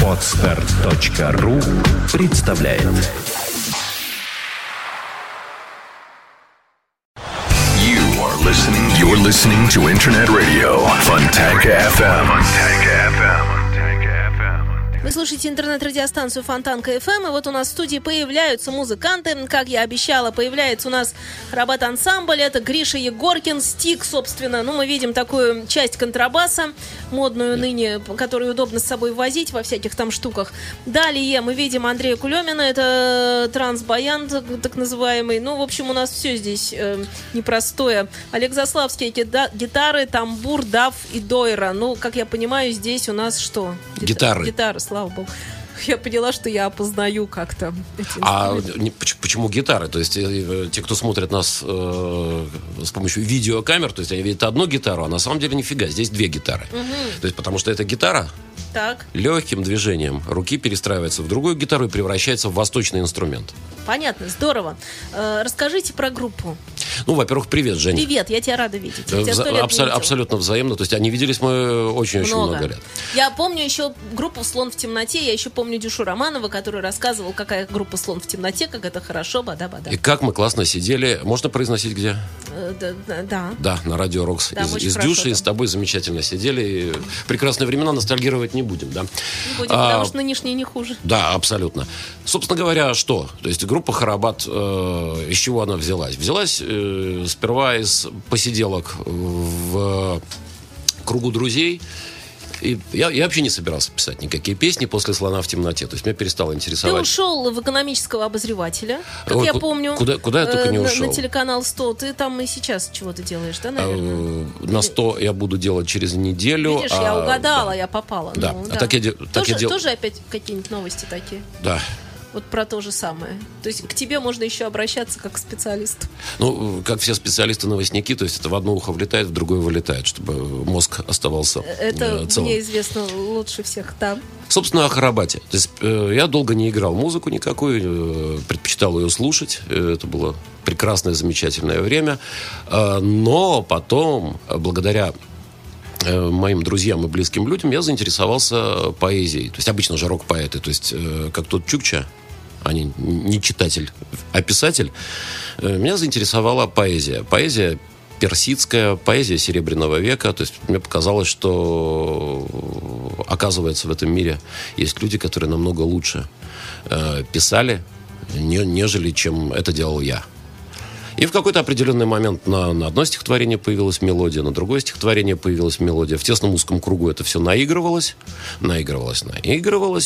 Podcast.ru представляет. You're listening to Internet Radio Fontanka FM. Вы слушаете интернет-радиостанцию Fontanka FM, и вот у нас в студии появляются музыканты. Как я обещала, появляется у нас Харабат-ансамбль. Это Гриша Егоркин, стик, собственно. Ну, мы видим такую часть контрабаса, модную ныне, которую удобно с собой возить во всяких там штуках. Далее мы видим Андрея Кулемина, это транс-баян так называемый. Ну, в общем, у нас все здесь непростое. Олег Заславский, гитары, тамбур, дав и дойра. Ну, как я понимаю, здесь у нас что? Гитары, слава богу. Я поняла, что я опознаю как-то. Почему гитары? То есть те, кто смотрит нас с помощью видеокамер, то есть они видят одну гитару, а на самом деле нифига, здесь две гитары. Угу. То есть потому что эта гитара легким движением руки перестраивается в другую гитару и превращается в восточный инструмент. Понятно, здорово. Расскажите про группу. Ну, во-первых, привет, Женя. Привет, я тебя рада видеть. Я тебя 100 лет не видела. Абсолютно взаимно. То есть они виделись мы очень-очень много лет. Я помню еще группу «Слон в темноте». Я еще помню Дюшу Романова, который рассказывал, какая группа «Слон в темноте», как это хорошо, бада-бада. И как мы классно сидели. Можно произносить где? Да. Да, на радио «Рокс». Да, из Дюши, с тобой замечательно сидели. Прекрасные времена, ностальгировать не будем, да? Не будем, потому что нынешние не хуже. Да, абсолютно. Собственно говоря, что? То есть группа «Харабат», из чего она взялась? Взялась сперва из посиделок в кругу друзей. И я вообще не собирался писать никакие песни после «Слона в темноте». То есть меня перестало интересовать. Ты ушел в экономического обозревателя, как я помню. Куда я только не ушел. На телеканал 100. Ты там и сейчас чего-то делаешь, да, наверное? На 100 я буду делать через неделю. Видишь, я угадала, я попала. Да. Ну, да. Тоже опять какие-нибудь новости такие? Да. Вот про то же самое. То есть к тебе можно еще обращаться как к специалисту. Ну, как все специалисты-новостники, то есть это в одно ухо влетает, в другое вылетает, чтобы мозг оставался целым. Мне известно лучше всех там. Собственно, о Харабате. То есть я долго не играл музыку никакую, предпочитал ее слушать. Это было прекрасное, замечательное время. Но потом, благодаря моим друзьям и близким людям, я заинтересовался поэзией. То есть обычно же рок-поэты, то есть как тот Чукча, они не читатель, а писатель. Меня заинтересовала поэзия. Поэзия персидская, поэзия Серебряного века. То есть мне показалось, что, оказывается, в этом мире есть люди, которые намного лучше писали, нежели чем это делал я. И в какой-то определенный момент на одно стихотворение появилась мелодия, на другое стихотворение появилась мелодия. В тесном узком кругу это все наигрывалось.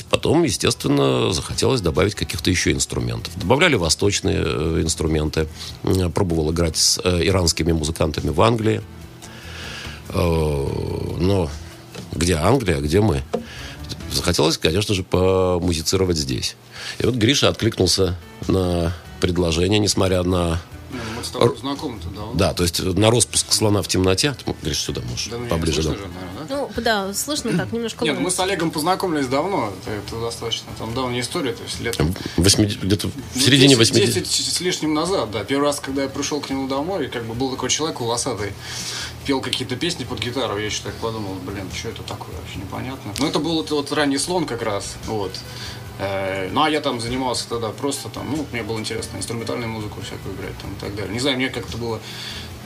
Потом, естественно, захотелось добавить каких-то еще инструментов. Добавляли восточные инструменты. Пробовал играть с иранскими музыкантами в Англии. Но где Англия, где мы? Захотелось, конечно же, помузицировать здесь. И вот Гриша откликнулся на предложение, несмотря на... Мы с тобой знакомы-то давно. Да, то есть на роспуск «Слона в темноте». Ты, Гриш, сюда можешь поближе. Слышно, да? Же, наверное, да? Ну, да, слышно так, немножко. Нет, мы с Олегом познакомились давно. Это достаточно там давняя история. То есть лет... Где-то в середине 80-х. 10 с лишним назад, да. Первый раз, когда я пришел к нему домой, как бы был такой человек волосатый. Пел какие-то песни под гитару. Я еще так подумал, что это такое, вообще непонятно. Но это был вот ранний «Слон» как раз, вот. Ну, а я там занимался тогда просто там, мне было интересно инструментальную музыку всякую играть там и так далее. Не знаю, мне как-то было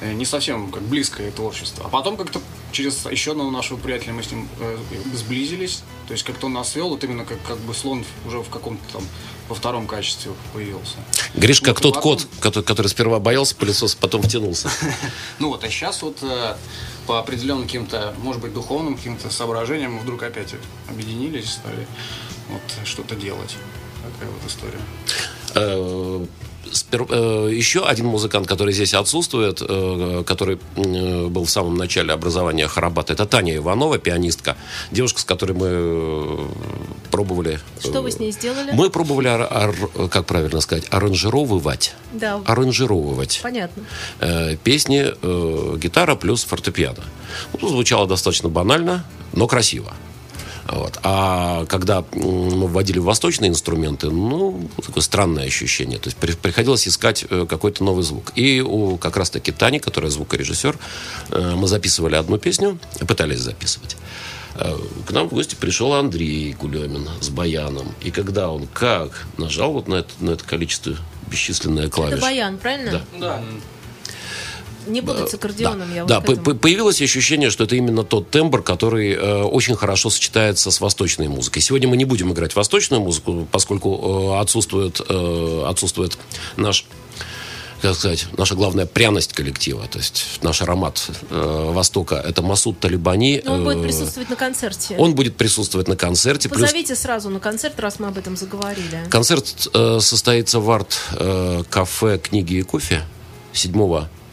не совсем как близкое творчество. А потом как-то через еще одного нашего приятеля мы с ним сблизились. То есть как-то он нас вел, вот именно как бы «Слон» уже в каком-то там во втором качестве появился. Гриш, как тот кот, который сперва боялся пылесоса, потом втянулся. Ну вот, а сейчас вот по определенным каким-то, может быть, духовным каким-то соображениям мы вдруг опять объединились, стали вот что-то делать. Такая вот история. Еще один музыкант, который здесь отсутствует, который был в самом начале образования Харабата, это Таня Иванова, пианистка. Девушка, с которой мы пробовали... Что вы с ней сделали? Мы пробовали, как правильно сказать, аранжировывать. Да. Аранжировывать. Понятно. Песни, гитара плюс фортепиано. Ну, звучало достаточно банально, но красиво. Вот. А когда мы вводили восточные инструменты, такое странное ощущение. То есть приходилось искать какой-то новый звук. И у как раз-таки Тани, которая звукорежиссер, мы записывали одну песню, пытались записывать. к нам в гости пришел Андрей Кулемин с баяном. И когда он как нажал вот на это количество бесчисленное клавиш. Это баян, правильно? Да. Не путать с аккордеоном. Появилось ощущение, что это именно тот тембр, который очень хорошо сочетается с восточной музыкой. Сегодня мы не будем играть восточную музыку, поскольку отсутствует наш... Как сказать, наша главная пряность коллектива, то есть наш аромат Востока, это Масуд Талабани. Он будет присутствовать на концерте. Позовите сразу на концерт, раз мы об этом заговорили. Концерт состоится в арт-кафе «Книги и кофе» 7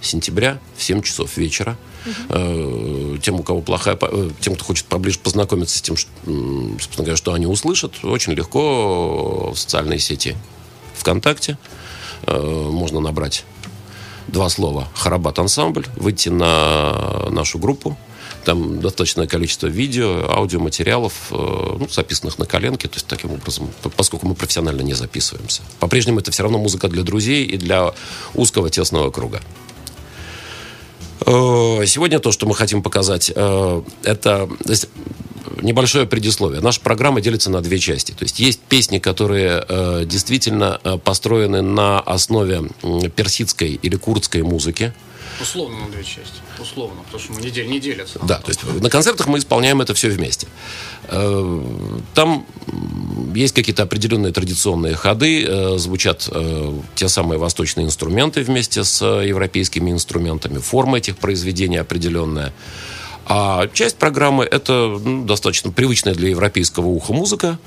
сентября в 7 часов вечера. Тем, у кого тем, кто хочет поближе познакомиться с тем, что они услышат, очень легко в социальной сети ВКонтакте. Можно набрать 2 слова «Харабат-ансамбль», выйти на нашу группу. Там достаточное количество видео, аудиоматериалов, записанных на коленке. То есть, таким образом, поскольку мы профессионально не записываемся. По-прежнему это все равно музыка для друзей и для узкого, тесного круга. Сегодня то, что мы хотим показать, это... Небольшое предисловие. Наша программа делится на 2 части. То есть есть песни, которые действительно построены на основе персидской или курдской музыки. Условно на 2 части. Условно, потому что мы не делятся. Да, то есть на концертах мы исполняем это все вместе. Там есть какие-то определенные традиционные ходы. Звучат те самые восточные инструменты вместе с европейскими инструментами. Форма этих произведений определенная. А часть программы — это достаточно привычная для европейского уха музыка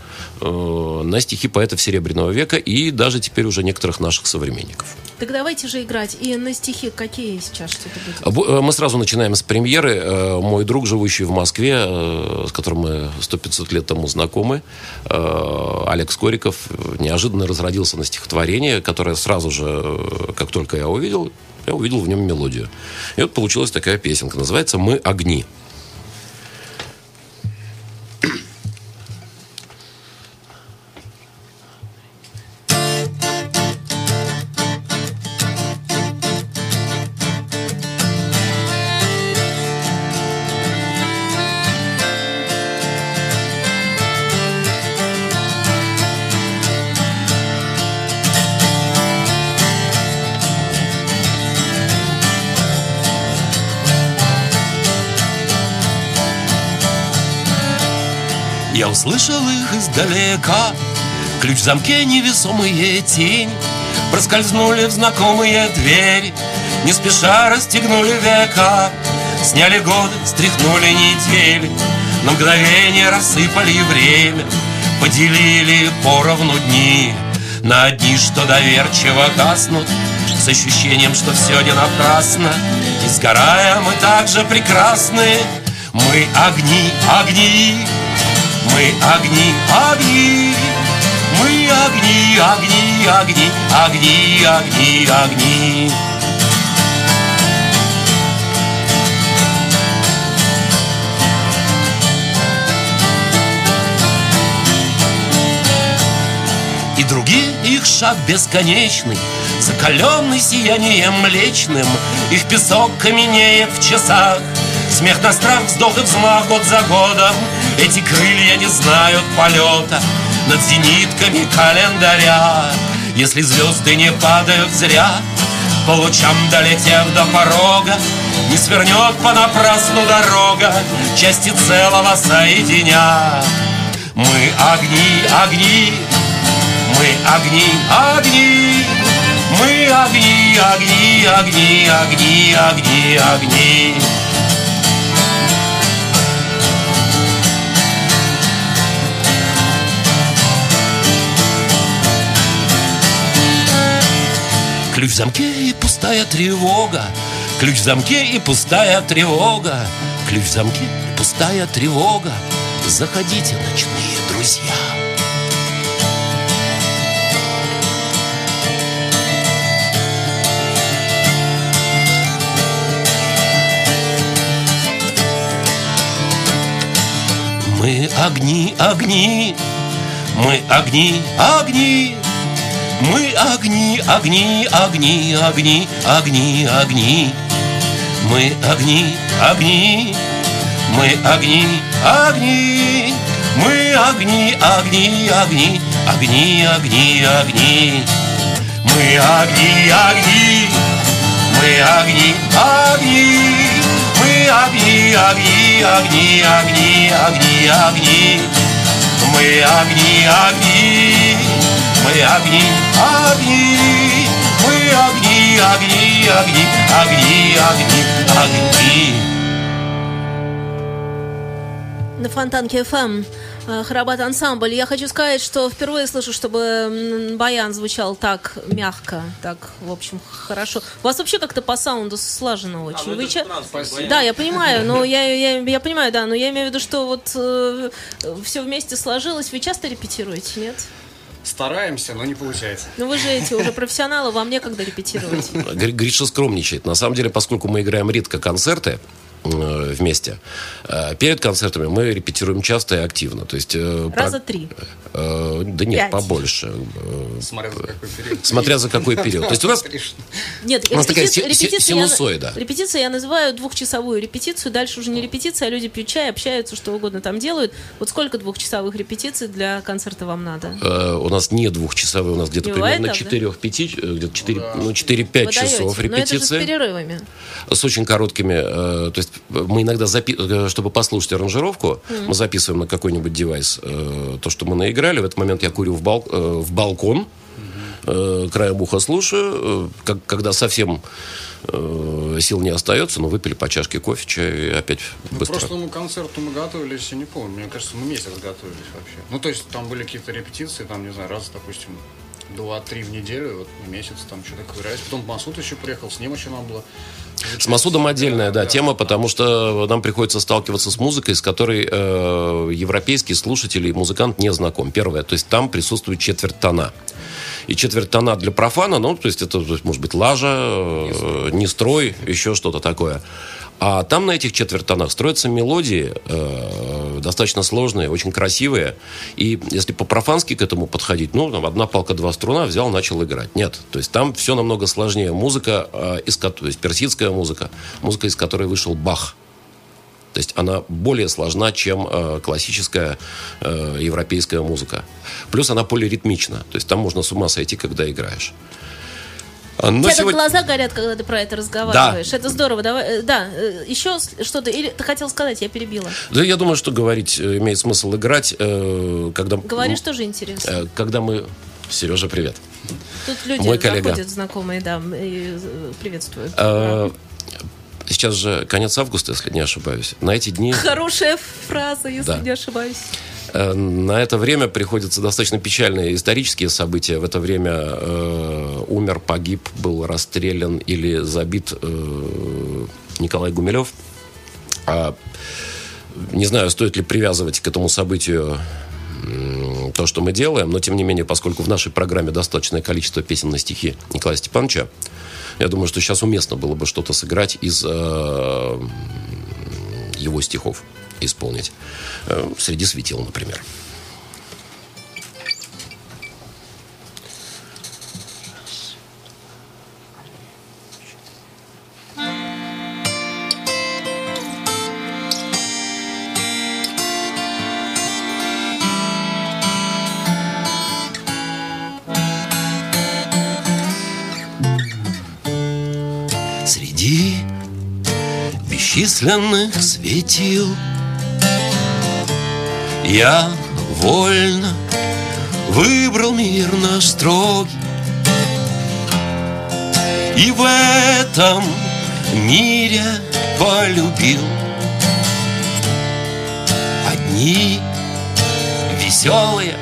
на стихи поэтов Серебряного века и даже теперь уже некоторых наших современников. Так давайте же играть. И на стихи какие сейчас что-то будет? Мы сразу начинаем с премьеры. Мой друг, живущий в Москве, с которым мы 100-500 лет тому знакомы, Алекс Кориков, неожиданно разродился на стихотворение, которое сразу же, как только я увидел в нем мелодию. И вот получилась такая песенка. Называется «Мы огни». Я услышал их издалека, ключ в замке, невесомые тени проскользнули в знакомые двери, не спеша расстегнули века, сняли годы, стряхнули недели, на мгновение рассыпали время, поделили поровну дни на одни, что доверчиво гаснут, с ощущением, что все не напрасно, и сгорая мы так же прекрасны. Мы огни, огни. Мы огни, огни, мы огни, огни, огни, огни, огни, огни. И другие их шаг бесконечный, закаленный сиянием млечным, их песок каменеет в часах, смех на страх, вздох и взмах год за годом. Эти крылья не знают полета над зенитками календаря. Если звезды не падают зря, по лучам долетев до порога, не свернет понапрасну дорога части целого соединя. Мы огни, огни, мы огни, огни, мы огни, огни, огни, огни, огни, огни. Ключ в замке и пустая тревога, ключ в замке и пустая тревога, ключ в замке и пустая тревога. Заходите, ночные друзья. Мы огни, огни, мы огни, огни. Мы огни, огни, огни, огни, огни, огни. Мы огни, огни. Мы огни, огни, мы огни, огни, огни, огни, огни, огни. Мы огни, огни, мы огни, огни, мы огни, огни, огни, огни, огни, огни. Мы огни, огни, мы огни, огни, мы огни, огни, огни, огни, огни, огни. На Фонтанке FM Харабат-ансамбль. Я хочу сказать, что впервые слышу, чтобы баян звучал так мягко, так, в общем, хорошо. У вас вообще как-то по саунду слажено очень. Вы да, я понимаю, но я понимаю, да, но я имею в виду, что вот все вместе сложилось. Вы часто репетируете, нет? Стараемся, но не получается. Ну вы же эти уже профессионалы, вам некогда репетировать. Гриша скромничает. На самом деле, поскольку мы играем редко концерты вместе. Перед концертами мы репетируем часто и активно. То есть, раза три? Да нет, 5. Побольше. Смотря за какой период. Смотря за какой период. То есть у нас... Нет, у нас репетиция, синусоида. Репетиция я называю двухчасовую репетицию. Дальше уже не репетиция, а люди пьют чай, общаются, что угодно там делают. Вот сколько двухчасовых репетиций для концерта вам надо? У нас не двухчасовые, у нас где-то примерно 4-5, где-то 4-5 часов репетиции. Но это же с перерывами. С очень короткими... То есть мы иногда, чтобы послушать аранжировку, мы записываем на какой-нибудь девайс то, что мы наиграли. В этот момент я курю в балкон, краем уха слушаю. Когда совсем сил не остается, но выпили по чашке кофе, чай и опять быстро. К прошлому концерту мы готовились, я не помню, мне кажется, мы месяц готовились вообще. Ну, то есть там были какие-то репетиции, там, не знаю, раз, допустим, 2-3 в неделю, вот месяц там что-то ковырялись. Потом Масуд еще приехал, с ним еще надо было... С Масудом отдельная, да, тема, потому что нам приходится сталкиваться с музыкой, с которой европейский слушатель и музыкант не знаком. Первое, то есть там присутствует четверть тона. И четверть тона для профана, ну, то есть это может быть лажа, нестрой, еще что-то такое. А там на этих четвертонах строятся мелодии, достаточно сложные, очень красивые. И если по-профански к этому подходить, ну, там, одна палка, два струна, взял, начал играть. Нет, то есть там все намного сложнее. Музыка, то есть персидская музыка, музыка, из которой вышел Бах. То есть она более сложна, чем классическая европейская музыка. Плюс она полиритмична, то есть там можно с ума сойти, когда играешь. Но сегодня... глаза горят, когда ты про это разговариваешь. Да. Это здорово. Давай, да, еще что-то. Или ты хотел сказать, я перебила. Да, я думаю, что говорить имеет смысл играть, когда... Говоришь, тоже интересно. Когда мы... Сережа, привет. Тут люди находят знакомые, да, и приветствуют. Сейчас же конец августа, если не ошибаюсь. На эти дни... Хорошая фраза, если не ошибаюсь. На это время приходятся достаточно печальные исторические события. В это время умер, погиб, был расстрелян или забит Николай Гумилев. Не знаю, стоит ли привязывать к этому событию то, что мы делаем, но тем не менее, поскольку в нашей программе достаточное количество песен на стихи Николая Степановича, я думаю, что сейчас уместно было бы что-то сыграть из его стихов, исполнить. «Среди светил», например. Среди бесчисленных светил я вольно выбрал мир наш строгий, и в этом мире полюбил одни веселые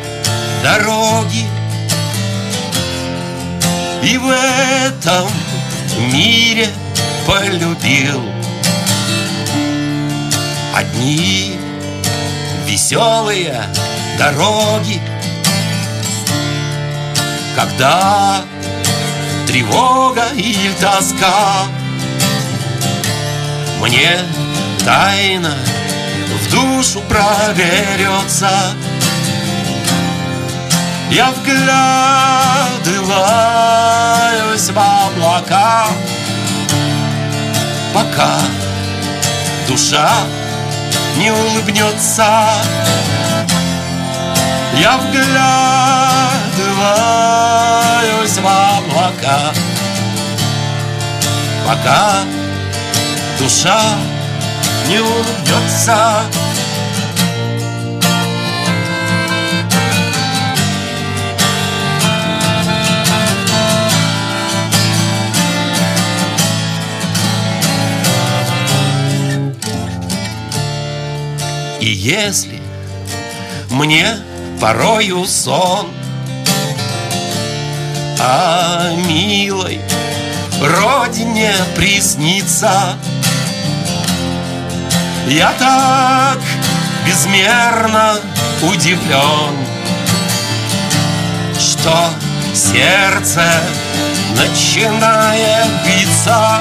дороги, и в этом мире полюбил одни веселые дороги. Когда тревога и тоска мне тайно в душу проберется, я вглядываюсь в облака, пока душа не улыбнется. Я вглядываюсь в облака, пока душа не улыбнется. И если мне порою сон о милой родине приснится, я так безмерно удивлен, что сердце начинает биться.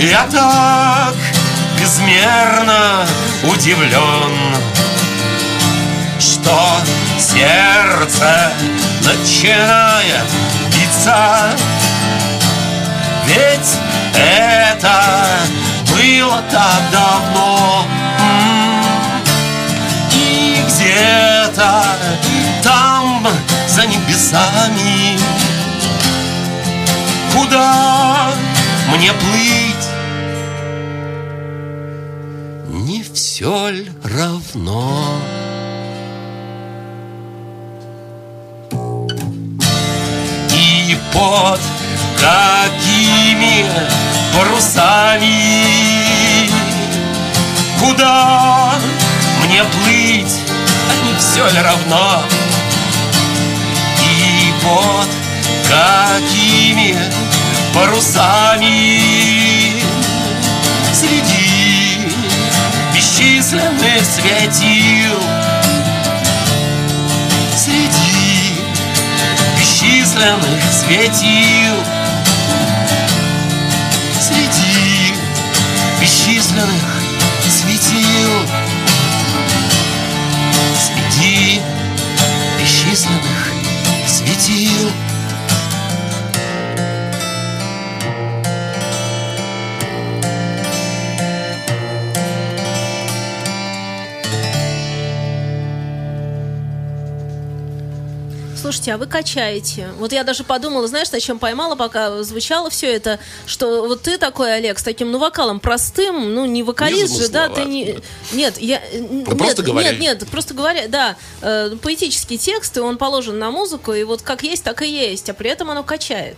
Я так безмерно удивлен, что сердце начинает биться. Ведь это было так давно, и где-то там, за небесами, куда мне плыть, не все ли равно? И под какими парусами, куда мне плыть, а не все ли равно? И под какими парусами, среди бесчисленных светил, среди бесчисленных светил, среди бесчисленных светил, среди бесчисленных светил. Слушайте, а вы качаете. Вот я даже подумала, знаешь, о чем поймала, пока звучало все это, что вот ты такой, Олег, с таким, ну, вокалом простым, ну, не вокалист же, да, ты не... Нет, я... Просто говоря, да, поэтический текст, и он положен на музыку, и вот как есть, так и есть, а при этом оно качает.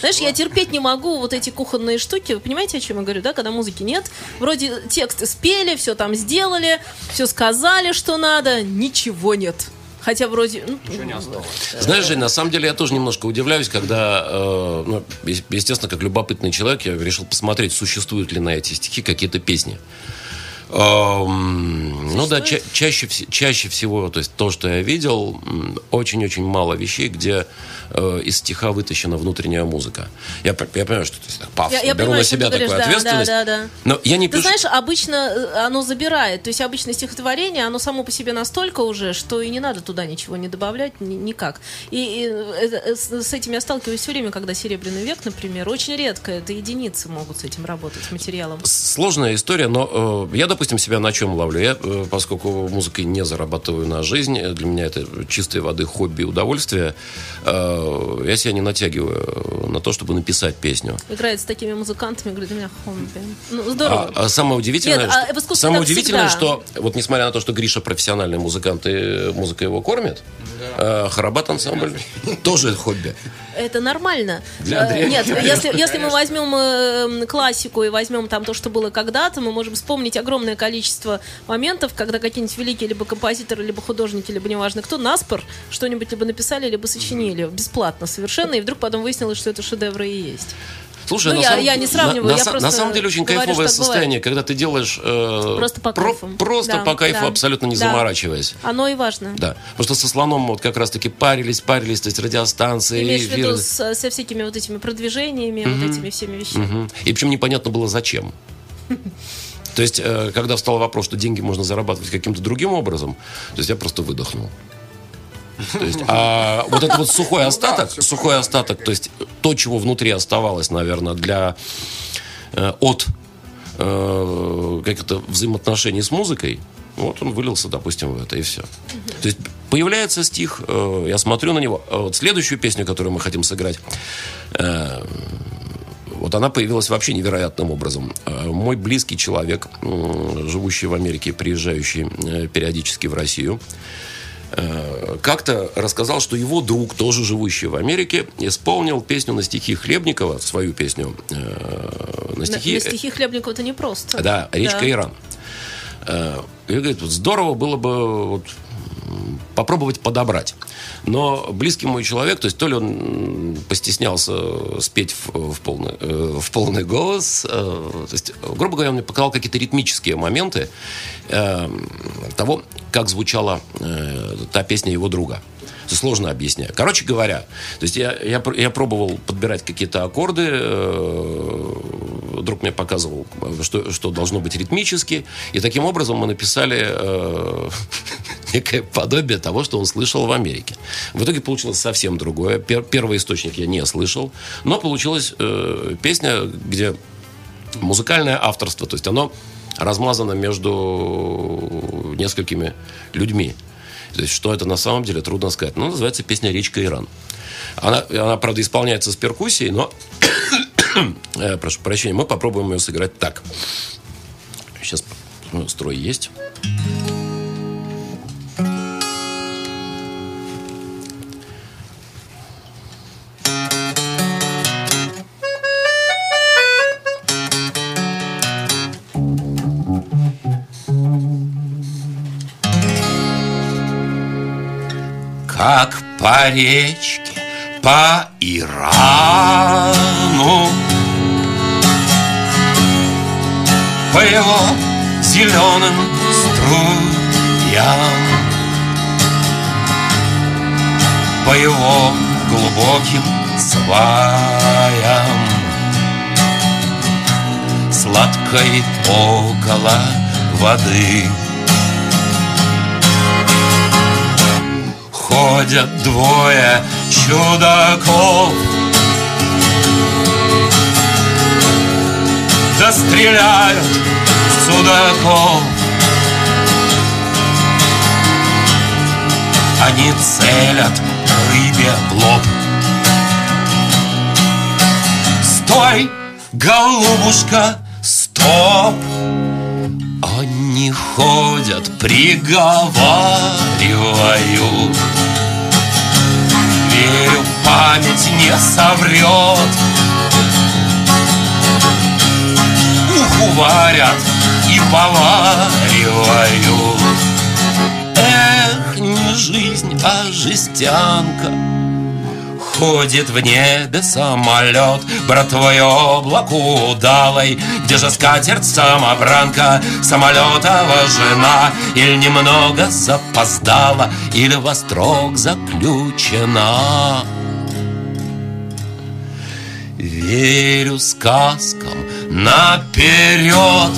Знаешь, я терпеть не могу вот эти кухонные штуки, вы понимаете, о чем я говорю, да, когда музыки нет, вроде тексты спели, все там сделали, все сказали, что надо, ничего нет. Хотя вроде... Ничего не осталось. Знаешь, Жень, на самом деле я тоже немножко удивляюсь, когда, естественно, как любопытный человек, я решил посмотреть, существуют ли на эти стихи какие-то песни. Ну да, чаще всего, то есть то, что я видел, очень-очень мало вещей, где из стиха вытащена внутренняя музыка. Я понимаю, что это пафосно. Я беру на себя такую ответственность. Да. Но я не пишу... знаешь, обычно оно забирает. То есть обычно стихотворение, оно само по себе настолько уже, что и не надо туда ничего не добавлять никак. И с этим я сталкиваюсь все время, когда «Серебряный век», например, очень редко. Это единицы могут с этим работать, с материалом. Сложная история, но я, допустим, себя на чем ловлю? Я, поскольку музыкой не зарабатываю на жизнь, для меня это чистой воды хобби и удовольствие, я себя не натягиваю на то, чтобы написать песню. Играет с такими музыкантами, говорит, у меня хобби. Ну, здорово. Самое удивительное, что вот несмотря на то, что Гриша профессиональный музыкант, и музыка его кормит, да. Харабат-ансамбль тоже хобби. Это нормально. Нет, если мы возьмем классику и возьмем там то, что было когда-то, мы можем вспомнить огромное количество моментов, когда какие-нибудь великие либо композиторы, либо художники, либо неважно кто, наспор что-нибудь либо написали, либо сочинили. Бесплатно совершенно. И вдруг потом выяснилось, что это шедевры и есть. Слушай, я не сравниваю, я просто на самом деле очень говорю, кайфовое состояние, бывает, когда ты делаешь просто по кайфу, абсолютно не заморачиваясь. Оно и важно. Да, потому что со слоном вот как раз-таки парились, то есть радиостанции. Имеешь в виду со всякими вот этими продвижениями, вот этими всеми вещами. И причем непонятно было зачем. То есть, когда встал вопрос, что деньги можно зарабатывать каким-то другим образом, то есть я просто выдохнул. То есть, вот этот вот сухой остаток, то есть то, чего внутри оставалось, наверное, от как это, взаимоотношений с музыкой, вот он вылился, допустим, в это, и все. То есть появляется стих, я смотрю на него. А вот следующую песню, которую мы хотим сыграть, вот она появилась вообще невероятным образом. Мой близкий человек, живущий в Америке, приезжающий периодически в Россию, как-то рассказал, что его друг, тоже живущий в Америке, исполнил песню на стихи Хлебникова, свою песню на стихи Хлебникова, это непросто. Да, «Речка Иран». И говорит, здорово было бы вот попробовать подобрать. Но близкий мой человек, то есть то ли он постеснялся спеть в полный голос, то есть, грубо говоря, он мне показал какие-то ритмические моменты того, как звучала та песня его друга. Сложно объясняю. Короче говоря, то есть я пробовал подбирать какие-то аккорды, друг мне показывал, что должно быть ритмически, и таким образом мы написали некое подобие того, что он слышал в Америке. В итоге получилось совсем другое. Первый источник я не слышал, но получилась песня, где музыкальное авторство, то есть оно размазано между несколькими людьми. То есть, что это на самом деле, трудно сказать. Но называется песня «Речка Иран». Она правда, исполняется с перкуссией, но... Прошу прощения, мы попробуем ее сыграть так. Сейчас строй есть. Как по речке, по Ирану, по его зеленым струям, по его глубоким сваям, сладкой около воды. Ходят двое чудаков, да стреляют судаков. Они целят рыбе в лоб. Стой, голубушка, стоп! Они ходят, приговаривают. Верю, память не соврет. Уху варят и поваривают. Эх, не жизнь, а жестянка. Ходит в небе самолет, брат твой, облаку удалой. Где же скатерть самобранка, самолетова жена? Или немного запоздала, или во строк заключена. Верю сказкам наперед.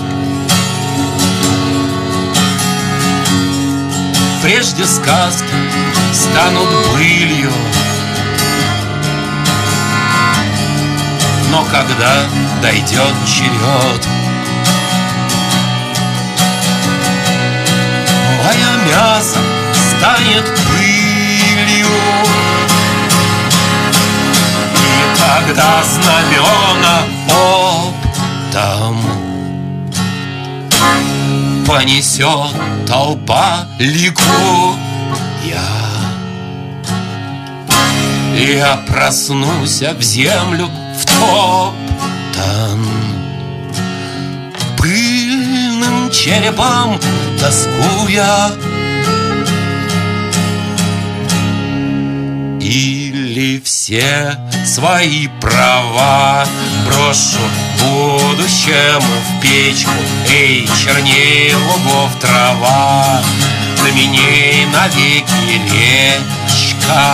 Прежде сказки станут былью. Но когда дойдет черед, мое мясо станет пылью. И тогда знамена оптом понесет толпа ликуя. Я проснусь в землю втоптан, пыльным черепом тоскуя. Или все свои права брошу будущему в печку. Эй, чернее лугов трава, каменей навеки речка.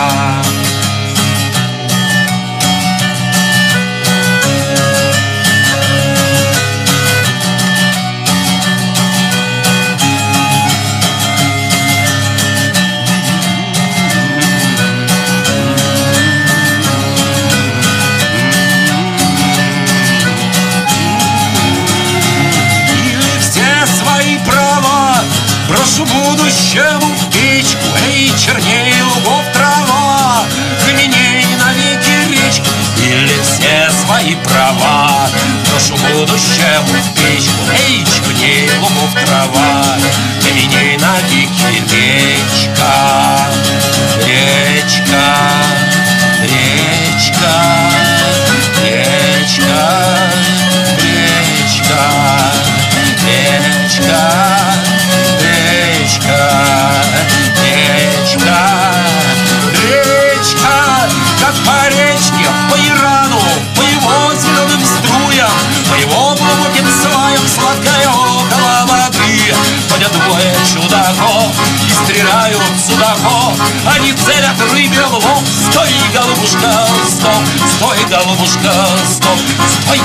Щаву в печку, эй, чернее лугов трава, каменей навеки речь или все свои права. Душу буду щаву в печку, эй, чернее лугов трава, каменей навеки речка, речка, речка, речка, речка, речка. Стреляют судаков, они целят рыбе в лоб. Стой, голубушка, стоп, стой, голубушка, стоп, стой,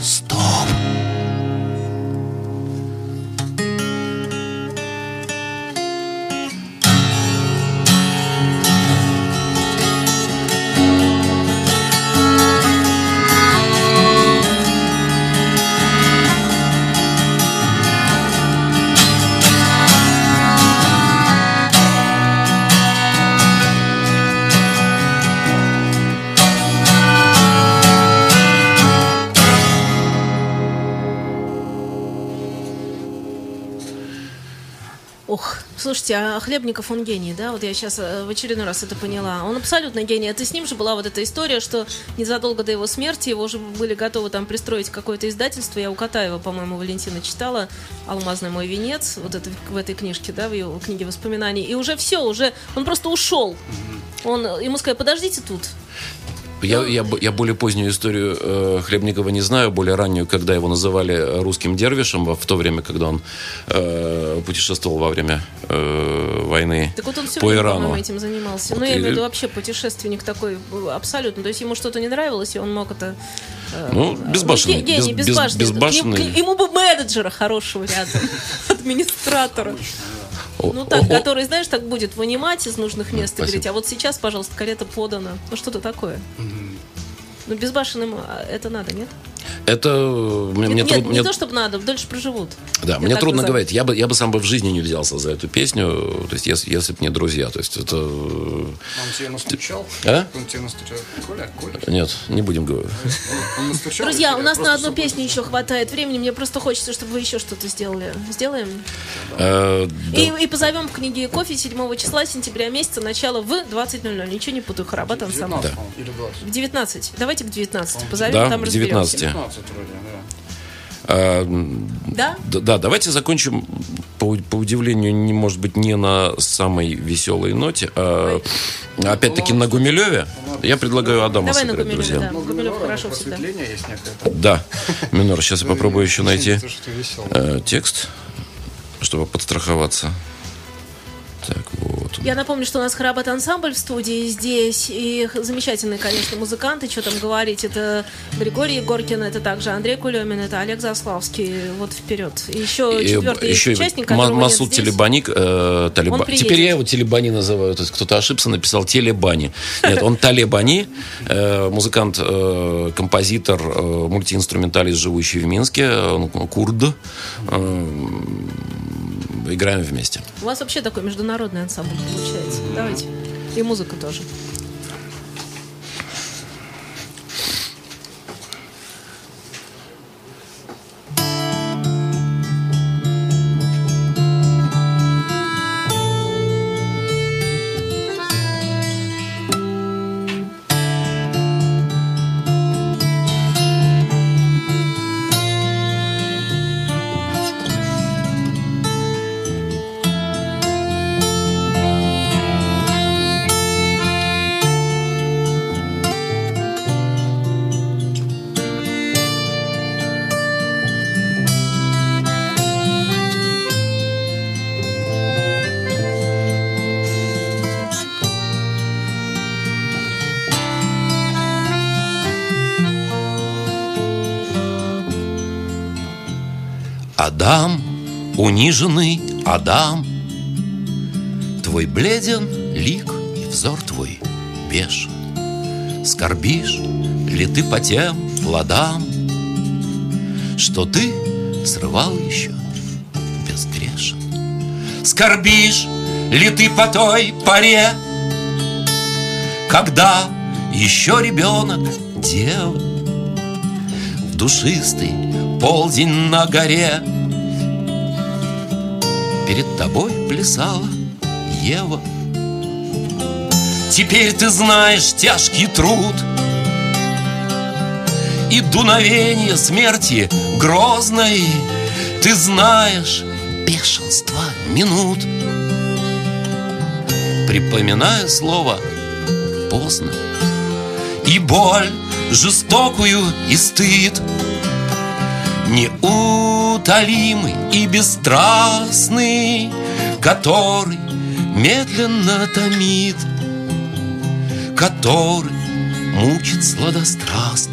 стоп. Слушайте, а Хлебников, он гений, да? Вот я сейчас в очередной раз это поняла. Он абсолютно гений. Это с ним же была вот эта история, что незадолго до его смерти его уже были готовы там пристроить какое-то издательство. Я у Катаева, по-моему, Валентина читала «Алмазный мой венец», вот это в этой книжке, да, в его книге воспоминаний. И уже все, уже он просто ушел. Ему сказали, подождите тут. Я более позднюю историю Хлебникова не знаю, более раннюю, когда его называли русским дервишем, в то время, когда он путешествовал во время войны по Ирану. Так вот он все время, по-моему, этим занимался. Вот, я имею в виду вообще путешественник такой абсолютно. То есть ему что-то не нравилось, и он мог это... безбашенный. Гений, безбашенный. Ему бы менеджера хорошего рядом, администратора. Ну так, который, знаешь, так будет вынимать из нужных мест и говорить, а вот сейчас, пожалуйста, карета подана. Ну что-то такое. Ну безбашенным это надо, нет? Это мне трудно. Не то, чтобы надо, дольше проживут. Да, мне трудно говорить. Я бы сам в жизни не взялся за эту песню, то есть если бы не друзья, то есть это. Он тебе настучал? А? Он тебе настучал? Коля? Нет, не будем говорить. Друзья, у нас на одну песню еще хватает времени, мне просто хочется, чтобы вы еще что-то сделали. Сделаем? И позовем в книге «Кофе» 7 числа сентября месяца, начало в 20:00. Ничего не путаю, Харабат-ансамбль. В 19. Давайте к 19 позовем, там разберемся. Да, давайте закончим, по удивлению, не может быть, не на самой веселой ноте, а опять-таки на Гумилеве. Я предлагаю Адама давай сыграть, друзья. Да, Гумилев хорошо всегда. Да, минор, сейчас я попробую еще найти текст, чтобы подстраховаться. Так, вот. Я напомню, что у нас Харабат-ансамбль в студии здесь. И замечательные, конечно, музыканты. Что там говорить? Это Григорий Егоркин, это также Андрей Кулемин, это Олег Заславский. Вот вперед. И еще четвертый участник, который Масуд Талабани. Теперь я его Талабани называю. То есть кто-то ошибся, написал Талабани. Нет, он Талабани. Музыкант, композитор, мультиинструменталист, живущий в Минске. Он курд. Играем вместе. У вас вообще такой международный ансамбль получается. Давайте. И музыка тоже. Адам, униженный Адам, твой бледен лик и взор твой вешен. Скорбишь ли ты по тем плодам, что ты срывал еще безгрешен? Скорбишь ли ты по той поре, когда еще ребенок дел, в душистый полдень на горе перед тобой плясала Ева? Теперь ты знаешь тяжкий труд и дуновение смерти грозной. Ты знаешь бешенство минут, припоминая слово «поздно», и боль жестокую, и стыд неутолимый и бесстрастный, который медленно томит, который мучит сладострастно.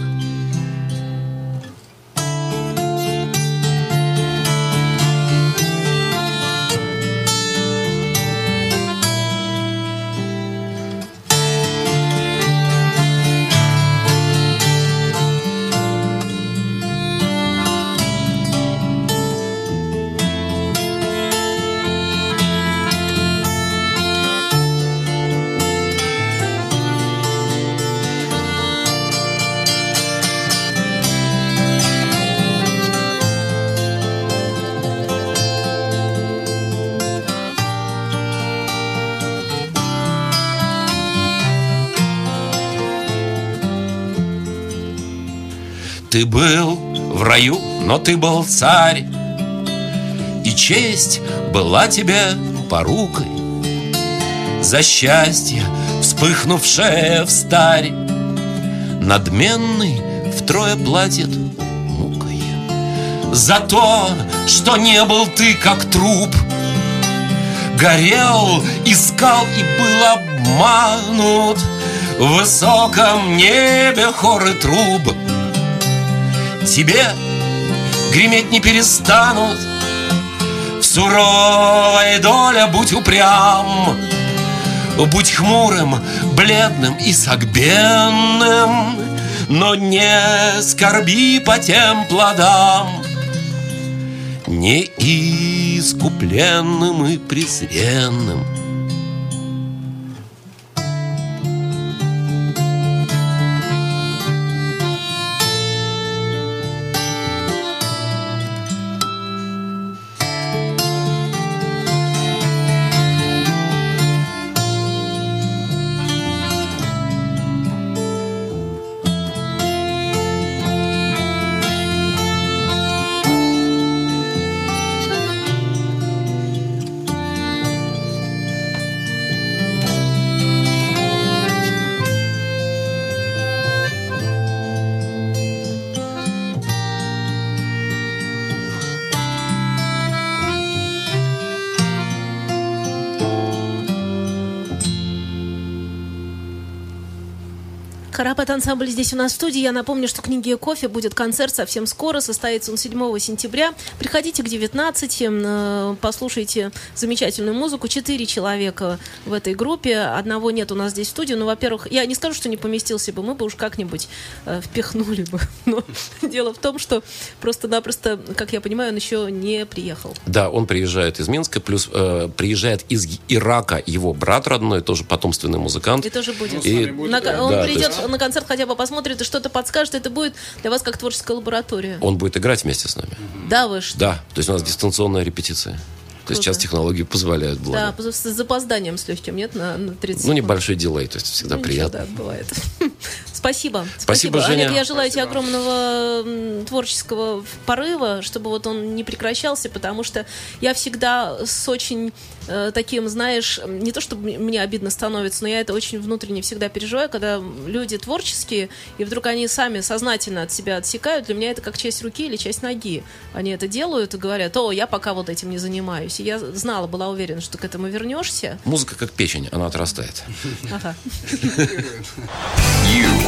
Ты был в раю, но ты был царь, и честь была тебе порукой. За счастье вспыхнувшее встарь, надменный втрое платит мукой. За то, что не был ты как труп, горел, искал и был обманут. В высоком небе хоры труб тебе греметь не перестанут. В суровой доле будь упрям, будь хмурым, бледным и согбенным, но не скорби по тем плодам, неискупленным и презренным. Харабат-ансамбль здесь у нас в студии. Я напомню, что книги и кофе будет концерт совсем скоро. Состоится он 7 сентября. Приходите к 19, послушайте замечательную музыку. 4 человека в этой группе. Одного нет у нас здесь в студии. Ну, во-первых, я не скажу, что не поместился бы. Мы бы уж как-нибудь впихнули бы. Но дело в том, что просто-напросто, как я понимаю, он еще не приехал. Да, он приезжает из Минска. Плюс приезжает из Ирака его брат родной, тоже потомственный музыкант. И тоже будет. Он придет на концерт, хотя бы посмотрит и что-то подскажет. Это будет для вас как творческая лаборатория. Он будет играть вместе с нами. Да, вы что? Да, то есть у нас дистанционная репетиция. То есть сейчас технологии позволяют, благо. Да, с запозданием с легким, нет, на 30 секунд. Ну, небольшой дилей, то есть всегда приятно. Да, бывает. Спасибо. Спасибо, Женя. Олег, я желаю тебе огромного творческого порыва, чтобы вот он не прекращался, потому что я всегда с очень таким, знаешь, не то, что мне обидно становится, но я это очень внутренне всегда переживаю, когда люди творческие, и вдруг они сами сознательно от себя отсекают. Для меня это как часть руки или часть ноги. Они это делают и говорят: о, я пока вот этим не занимаюсь. Я знала, была уверена, что к этому вернешься. Музыка как печень, она отрастает. Ага.